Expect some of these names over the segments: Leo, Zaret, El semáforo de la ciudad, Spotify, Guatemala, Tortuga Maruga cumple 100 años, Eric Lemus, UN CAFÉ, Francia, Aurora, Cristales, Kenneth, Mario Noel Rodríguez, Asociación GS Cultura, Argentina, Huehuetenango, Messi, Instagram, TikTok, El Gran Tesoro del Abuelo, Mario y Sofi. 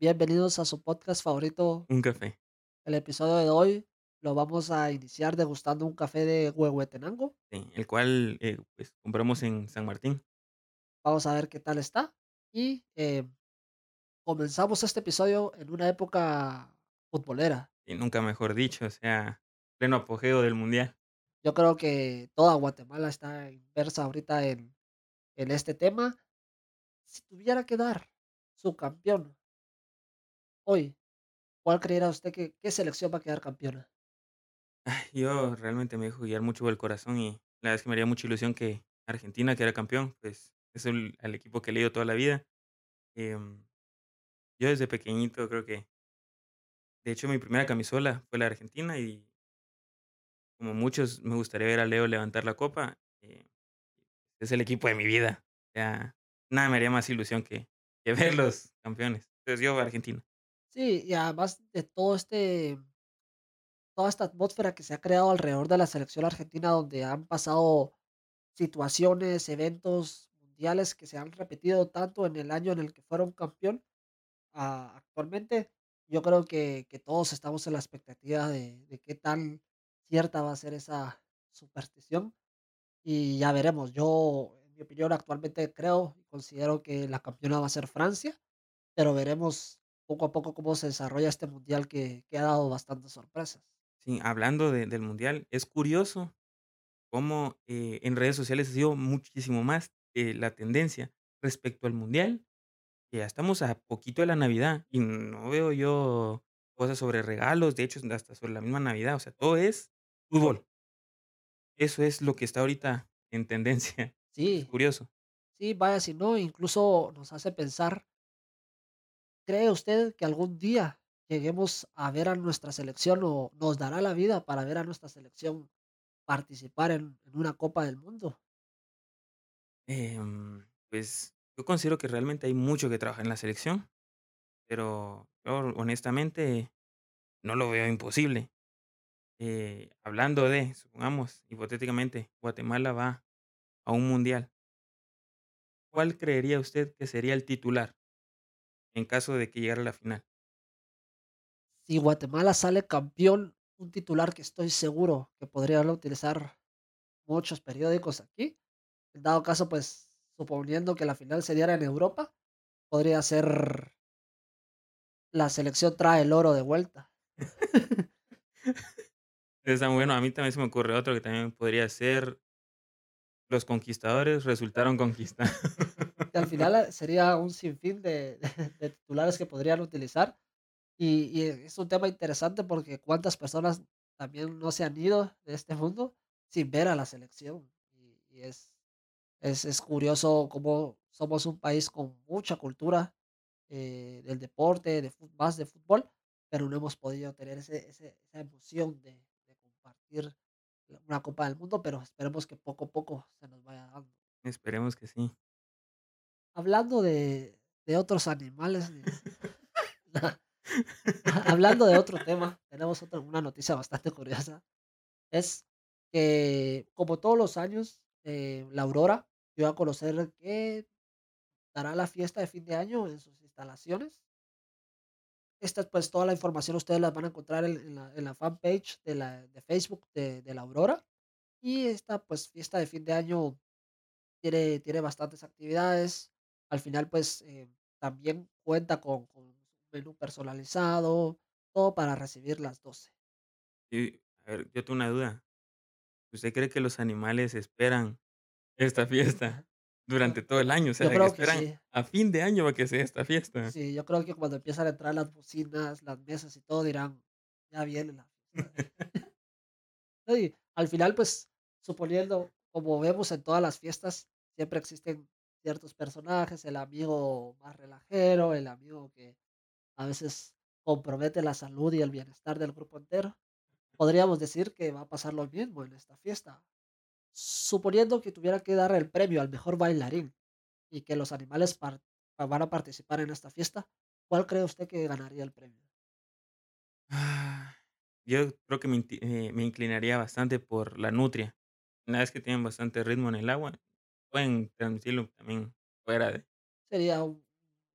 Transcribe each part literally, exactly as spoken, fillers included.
Bienvenidos a su podcast favorito, Un Café. El episodio de hoy lo vamos a iniciar degustando un café de Huehuetenango. Sí, el cual eh, pues, compramos en San Martín. Vamos a ver qué tal está. Y eh, comenzamos este episodio en una época futbolera. Y nunca mejor dicho, o sea, pleno apogeo del Mundial. Yo creo que toda Guatemala está inversa ahorita en, en este tema. Si tuviera que dar su campeón hoy, ¿cuál creerá usted que qué selección va a quedar campeona? Ay, yo realmente me dejo guiar mucho por el corazón y la verdad es que me haría mucha ilusión que Argentina quedara campeón, pues es el, al equipo que he leído toda la vida. Em, Yo desde pequeñito creo que, de hecho, mi primera camisola fue la de Argentina y como muchos me gustaría ver a Leo levantar la copa. eh, Es el equipo de mi vida. O sea, nada me haría más ilusión que, que ver los campeones. Entonces yo, Argentina. Sí, y además de todo este, toda esta atmósfera que se ha creado alrededor de la selección argentina, donde han pasado situaciones, eventos mundiales que se han repetido tanto en el año en el que fueron campeón a actualmente, yo creo que, que todos estamos en la expectativa de, de qué tan cierta va a ser esa superstición y ya veremos. Yo, en mi opinión, actualmente creo y considero que la campeona va a ser Francia, pero veremos poco a poco cómo se desarrolla este mundial que, que ha dado bastantes sorpresas. Sí, hablando de- del Mundial, es curioso cómo eh, en redes sociales ha sido muchísimo más eh, la tendencia respecto al Mundial, que ya estamos a poquito de la Navidad y no veo yo cosas sobre regalos, de hecho, hasta sobre la misma Navidad, o sea, todo es fútbol. Eso es lo que está ahorita en tendencia. Es Sí, curioso. sí, vaya si no, incluso nos hace pensar, ¿cree usted que algún día lleguemos a ver a nuestra selección o nos dará la vida para ver a nuestra selección participar en, en una Copa del Mundo? Em, pues yo considero que realmente hay mucho que trabajar en la selección, pero yo honestamente no lo veo imposible. Eh, hablando de, supongamos, hipotéticamente, Guatemala va a un mundial. ¿Cuál creería usted que sería el titular en caso de que llegara a la final? Si Guatemala sale campeón, un titular que estoy seguro que podrían utilizar muchos periódicos aquí, en dado caso, pues suponiendo que la final se diera en Europa, podría ser la selección trae el oro de vuelta. Está bueno, a mí también se me ocurre otro que también podría ser los conquistadores resultaron conquistados. Y al final eh, sería un sinfín de, de, de titulares que podrían utilizar. Y, y es un tema interesante porque cuántas personas también no se han ido de este mundo sin ver a la selección. Y, y es, es, es curioso cómo somos un país con mucha cultura eh, del deporte, de, fut- más de fútbol, pero no hemos podido tener ese, ese- esa emoción de, de compartir la- una Copa del Mundo, pero esperemos que poco a poco se nos vaya dando. Esperemos que sí. Hablando de, de otros animales, de- hablando de otro tema, tenemos otra, una noticia bastante curiosa. Es que, como todos los años, eh, la Aurora dio a conocer que dará la fiesta de fin de año en sus instalaciones. Esta, pues, toda la información ustedes la van a encontrar en, en la, en la fanpage de, la, de Facebook de, de la Aurora. Y esta, pues, fiesta de fin de año tiene, tiene bastantes actividades. Al final, pues, eh, también cuenta con, con un menú personalizado, todo para recibir las doce. Y, a ver, yo tengo una duda. ¿Usted cree que los animales esperan esta fiesta Yo, durante todo el año? O sea, yo que creo que esperan sí. a fin de año para que sea esta fiesta. Sí, yo creo que cuando empiezan a entrar las bocinas, las mesas y todo, dirán, ya viene la fiesta. ¿No? Y al final, pues, suponiendo, como vemos en todas las fiestas, siempre existen ciertos personajes, el amigo más relajero, el amigo que a veces compromete la salud y el bienestar del grupo entero. Podríamos decir que va a pasar lo mismo en esta fiesta. Suponiendo que tuviera que dar el premio al mejor bailarín y que los animales par- pa- van a participar en esta fiesta, ¿cuál cree usted que ganaría el premio? Ah, Yo creo que me, inti- eh, me inclinaría bastante por la nutria. Una vez que tienen bastante ritmo en el agua, pueden transmitirlo también fuera de. Sería un,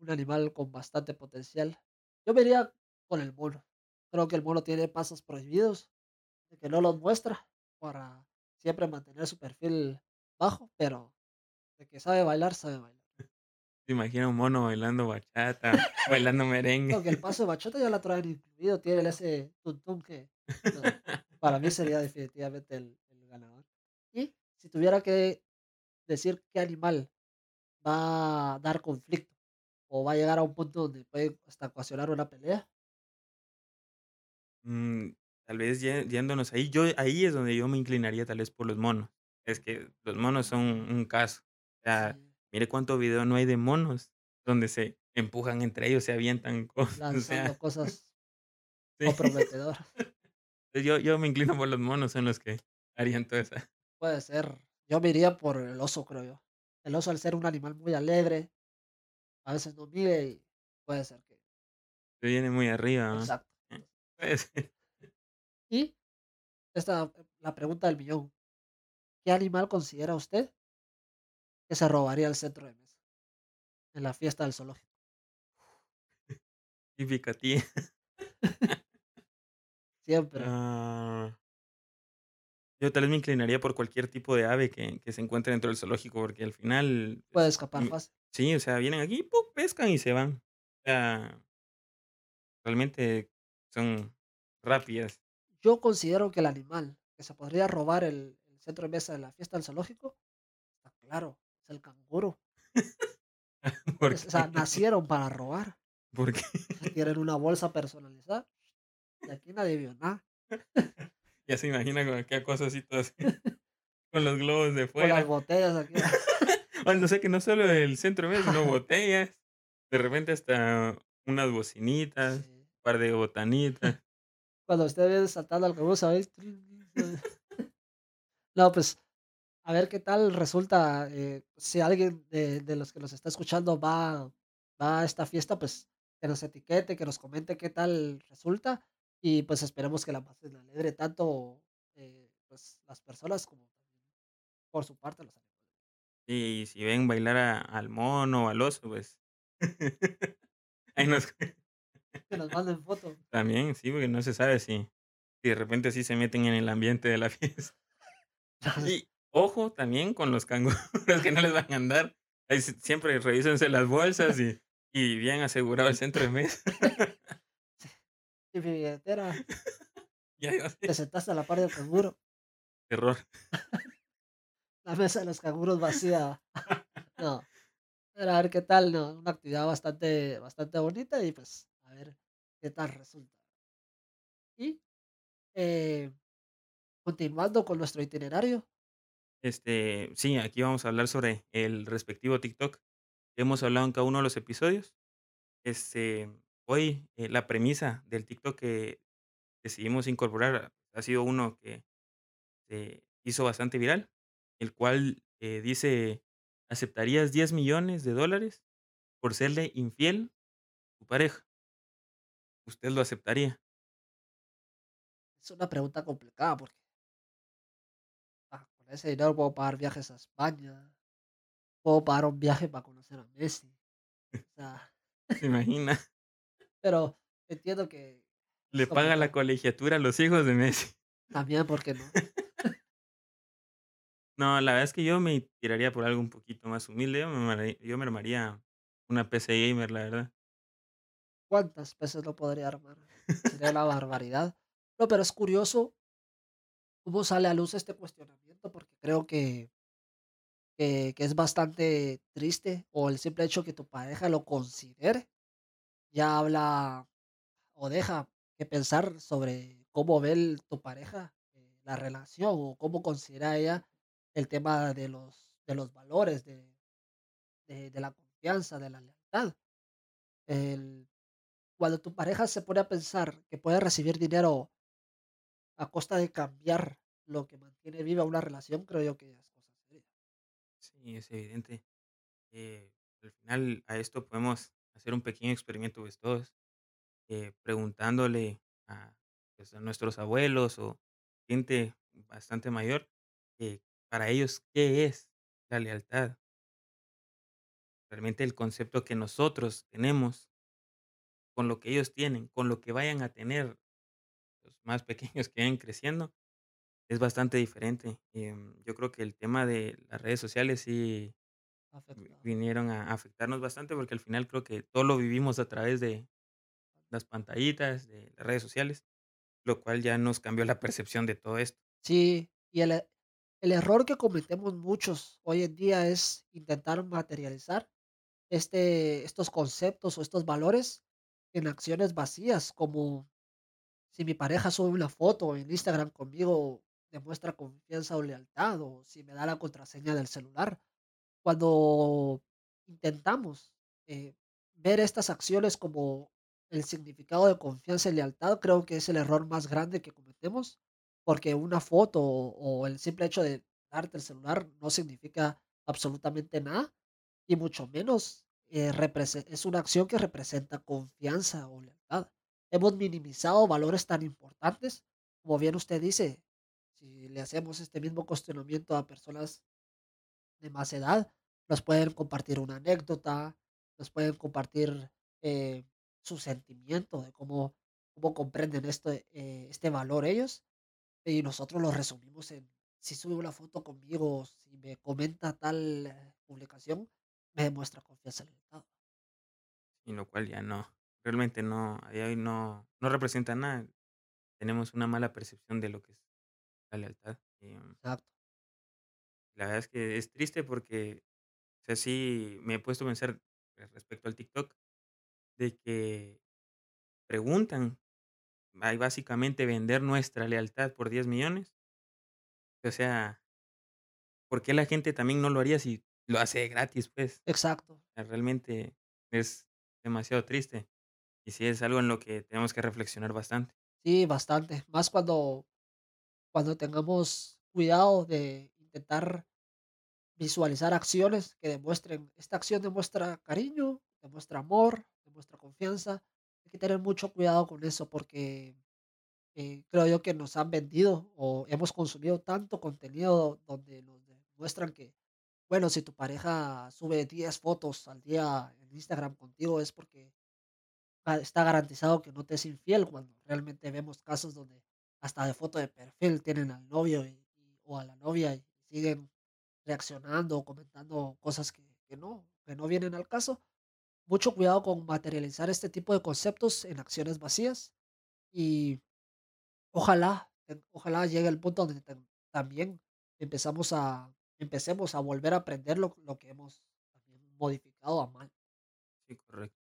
un animal con bastante potencial. Yo me iría con el mono. Creo que el mono tiene pasos prohibidos, de que no los muestra para siempre mantener su perfil bajo, pero de que sabe bailar, sabe bailar. Te imagino un mono bailando bachata, bailando merengue. Aunque el paso de bachata ya la traen incluido, tiene ese tuntum que no, para mí sería definitivamente el, el ganador. Y si tuviera que decir qué animal va a dar conflicto o va a llegar a un punto donde puede hasta ocasionar una pelea. Mm, tal vez ye- yéndonos ahí, yo ahí es donde yo me inclinaría tal vez por los monos. Es que los monos son un caso. O sea, Sí, mire cuánto video no hay de monos donde se empujan entre ellos, se avientan cosas. O lanzando sea, cosas sí. comprometedoras. Yo, yo me inclino por los monos, son los que harían toda esa. Puede ser. Yo me iría por el oso, creo yo. El oso, al ser un animal muy alegre, a veces no mide y puede ser que. Se viene muy arriba, Exacto. ¿no? Pues, Y esta, la pregunta del millón. ¿Qué animal considera usted que se robaría el centro de mesa en la fiesta del zoológico? y picatía. Siempre. Ah, yo tal vez me inclinaría por cualquier tipo de ave que, que se encuentre dentro del zoológico, porque al final, Puede pues, escapar mm, fácil. sí, o sea, vienen aquí, ¡pum!, pescan y se van. O sea, realmente son rápidas. Yo considero que el animal que se podría robar el, el centro de mesa de la fiesta del zoológico, está claro, es el canguro. ¿Por Es- o sea, qué? nacieron para robar. ¿Por qué? Tienen una bolsa personalizada y aquí nadie vio nada. Ya se imagina con aquella cosa así, todas con los globos de Con las fuera. botellas aquí. Bueno, no sé, que no solo el centro mes, sino botellas. De repente hasta unas bocinitas, un Sí. par de botanitas. Cuando usted viene saltando al canguro, ¿sabéis? No, pues a ver qué tal resulta. Eh, si alguien de, de los que nos está escuchando va, va a esta fiesta, pues que nos etiquete, que nos comente qué tal resulta. Y pues esperemos que la pasen alegre tanto eh, pues, las personas como por su parte los animales. Y si ven bailar a- al mono o al oso, pues ahí nos... Que nos manden fotos. También, sí, porque no se sabe si, si de repente sí se meten en el ambiente de la fiesta. Y ojo también con los canguros que no les van a andar. Ahí sí, siempre revísense las bolsas y, y bien asegurado el centro de mesa. Y mi billetera, Ya yo te sé, sentaste a la par del canguro. terror. La mesa de los canguros vacía. No. Pero a ver qué tal, ¿no? Una actividad bastante, bastante bonita y pues a ver qué tal resulta. Y eh, continuando con nuestro itinerario, Este, sí, aquí vamos a hablar sobre el respectivo TikTok que hemos hablado en cada uno de los episodios. Este, hoy eh, la premisa del TikTok que decidimos incorporar ha sido uno que se hizo bastante viral, el cual eh, dice, ¿aceptarías diez millones de dólares por serle infiel a tu pareja? ¿Usted lo aceptaría? es una pregunta complicada porque ah, con ese dinero puedo pagar viajes a España, puedo pagar un viaje para conocer a Messi. O sea, ¿Se imagina? pero entiendo que Le es paga la complicado colegiatura a los hijos de Messi. también, porque no. No, la verdad es que yo me tiraría por algo un poquito más humilde. Yo me, armaría- yo me armaría una P C gamer, la verdad. ¿Cuántas veces lo podría armar? Sería una barbaridad. No, pero es curioso cómo sale a luz este cuestionamiento, porque creo que, que, que es bastante triste, o el simple hecho que tu pareja lo considere, ya habla o deja que pensar sobre cómo ve el- tu pareja eh, la relación o cómo considera ella el tema de los, de los valores, de, de, de la confianza, de la lealtad. El, Cuando tu pareja se pone a pensar que puede recibir dinero a costa de cambiar lo que mantiene viva una relación, creo yo que ya es cosa seria. Sí, es evidente. Eh, al final a esto podemos hacer un pequeño experimento pues, todos, eh, preguntándole a, pues, a nuestros abuelos o gente bastante mayor, eh, para ellos, ¿qué es la lealtad? Realmente el concepto que nosotros tenemos con lo que ellos tienen, con lo que vayan a tener los más pequeños que vayan creciendo, es bastante diferente. Em, yo creo que el tema de las redes sociales sí vi- Afectado. vinieron a afectarnos bastante porque al final creo que todo lo vivimos a través de las pantallitas, de las redes sociales, lo cual ya nos cambió la percepción de todo esto. Sí, y el, e- el error que cometemos muchos hoy en día es intentar materializar este, estos conceptos o estos valores en acciones vacías, como si mi pareja sube una foto en Instagram conmigo, demuestra confianza o lealtad, o si me da la contraseña del celular. Cuando intentamos eh, ver estas acciones como el significado de confianza y lealtad, creo que es el error más grande que cometemos, porque una foto o, o el simple hecho de darte el celular no significa absolutamente nada, y mucho menos eh, represe- es una acción que representa confianza o lealtad. Hemos minimizado valores tan importantes, como bien usted dice, si le hacemos este mismo cuestionamiento a personas de más edad, nos pueden compartir una anécdota, nos pueden compartir eh, su sentimiento de cómo, cómo comprenden esto, eh, este valor ellos, y nosotros lo resumimos en si sube una foto conmigo, si me comenta tal eh, publicación, me demuestra confianza en el Estado. Y lo cual ya no, realmente no, a día de hoy no, no representa nada. Tenemos una mala percepción de lo que es la lealtad. Em, Exacto. La verdad es que es triste porque, o sea, sí me he puesto a pensar respecto al TikTok, de que preguntan, hay básicamente vender nuestra lealtad por diez millones. O sea, ¿por qué la gente también no lo haría si lo hace gratis? Pues Exacto. sea, realmente es demasiado triste. Y sí es algo en lo que tenemos que reflexionar bastante. Sí, bastante. Más cuando, cuando tengamos cuidado de intentar visualizar acciones que demuestren, esta acción demuestra cariño, demuestra amor, demuestra confianza. Hay que tener mucho cuidado con eso porque eh, creo yo que nos han vendido o hemos consumido tanto contenido donde nos demuestran que, bueno, si tu pareja sube diez fotos al día en Instagram contigo es porque ga- está garantizado que no te es infiel, cuando realmente vemos casos donde hasta de foto de perfil tienen al novio y- y- o a la novia y siguen reaccionando o comentando cosas que, que no, que no vienen al caso. Mucho cuidado con materializar este tipo de conceptos en acciones vacías y ojalá, eh, ojalá llegue el punto donde tam- también empezamos a, empecemos a volver a aprender lo, lo que hemos también modificado a mal. Sí, correcto.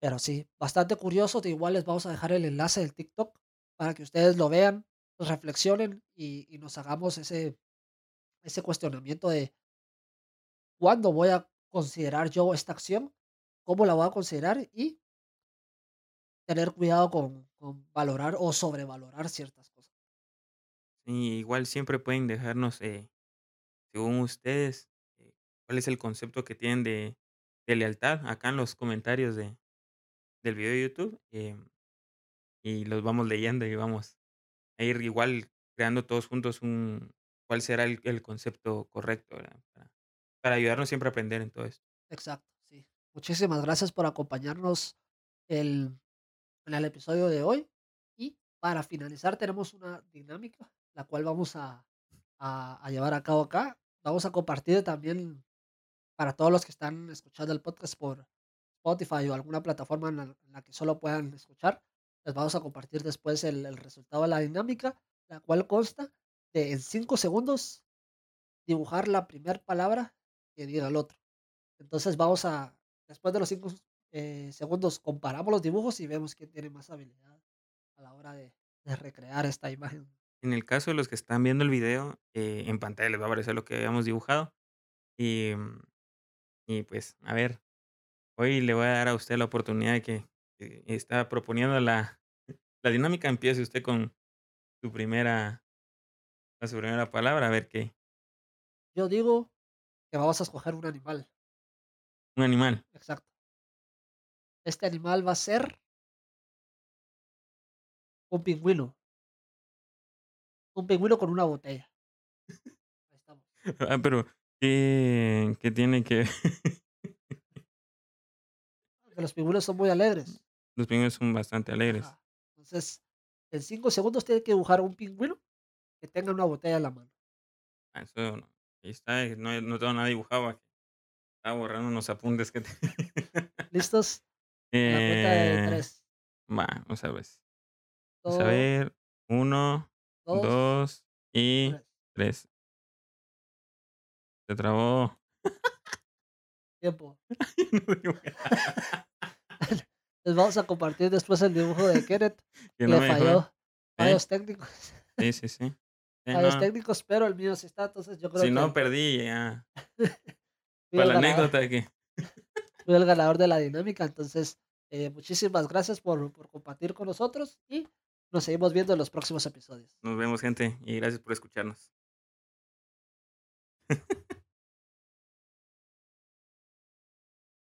Pero sí, bastante curioso. De igual les vamos a dejar el enlace del TikTok para que ustedes lo vean, reflexionen y, y nos hagamos ese, ese cuestionamiento de cuándo voy a considerar yo esta acción, cómo la voy a considerar y tener cuidado con, con valorar o sobrevalorar ciertas cosas. Y igual siempre pueden dejarnos, eh, según ustedes, eh, cuál es el concepto que tienen de, de lealtad acá en los comentarios de, del video de YouTube. em, Y los vamos leyendo y vamos a ir igual creando todos juntos un cuál será el, el concepto correcto, ¿verdad? Para, para ayudarnos siempre a aprender en todo esto. Exacto, sí. Muchísimas gracias por acompañarnos el, en el episodio de hoy. Y para finalizar, tenemos una dinámica, la cual vamos a, a- a llevar a cabo acá. Vamos a compartir también para todos los que están escuchando el podcast por Spotify o alguna plataforma en la, en la que solo puedan escuchar. Les vamos a compartir después el, el resultado de la dinámica, la cual consta de en cinco segundos dibujar la primera palabra que diga el otro. Entonces vamos a, después de los cinco eh, segundos, comparamos los dibujos y vemos quién tiene más habilidad a la hora de, de recrear esta imagen. En el caso de los que están viendo el video, eh, en pantalla les va a aparecer lo que habíamos dibujado. Y, mm, y pues, a ver, hoy le voy a dar a usted la oportunidad de que, que está proponiendo la, la dinámica. Empiece usted con su primera, con su primera palabra, a ver qué. Yo digo que vamos a escoger un animal. Un animal. Exacto. Este animal va a ser un pingüino. Un pingüino con una botella. Ahí estamos. Ah, pero, ¿qué, qué tiene que...? Que los pingüinos son muy alegres. Los pingüinos son bastante alegres. Ajá. Entonces, en cinco segundos tiene que dibujar un pingüino que tenga una botella en la mano. Ah, eso no. Ahí está, eh, no, he- no tengo nada dibujado aquí. Estaba borrando unos apuntes que te... ¿Listos? A la cuenta de eh, tres. va, vamos a ver. Vamos a Dos, ver. Uno, dos, dos y tres. tres. Se trabó. Tiempo. No dibujé. Les vamos a compartir después el dibujo de Kenneth, Que que no le me dejó. falló. ¿Eh? Fallos técnicos. Sí, sí, sí. Sí, Fallos no. técnicos, pero el mío sí está. Entonces yo creo Si no, que perdí ya. fui Para el la ganador. anécdota aquí. Fui el ganador de la dinámica. Entonces, eh, muchísimas gracias por, por compartir con nosotros y nos seguimos viendo en los próximos episodios. Nos vemos, gente, y gracias por escucharnos.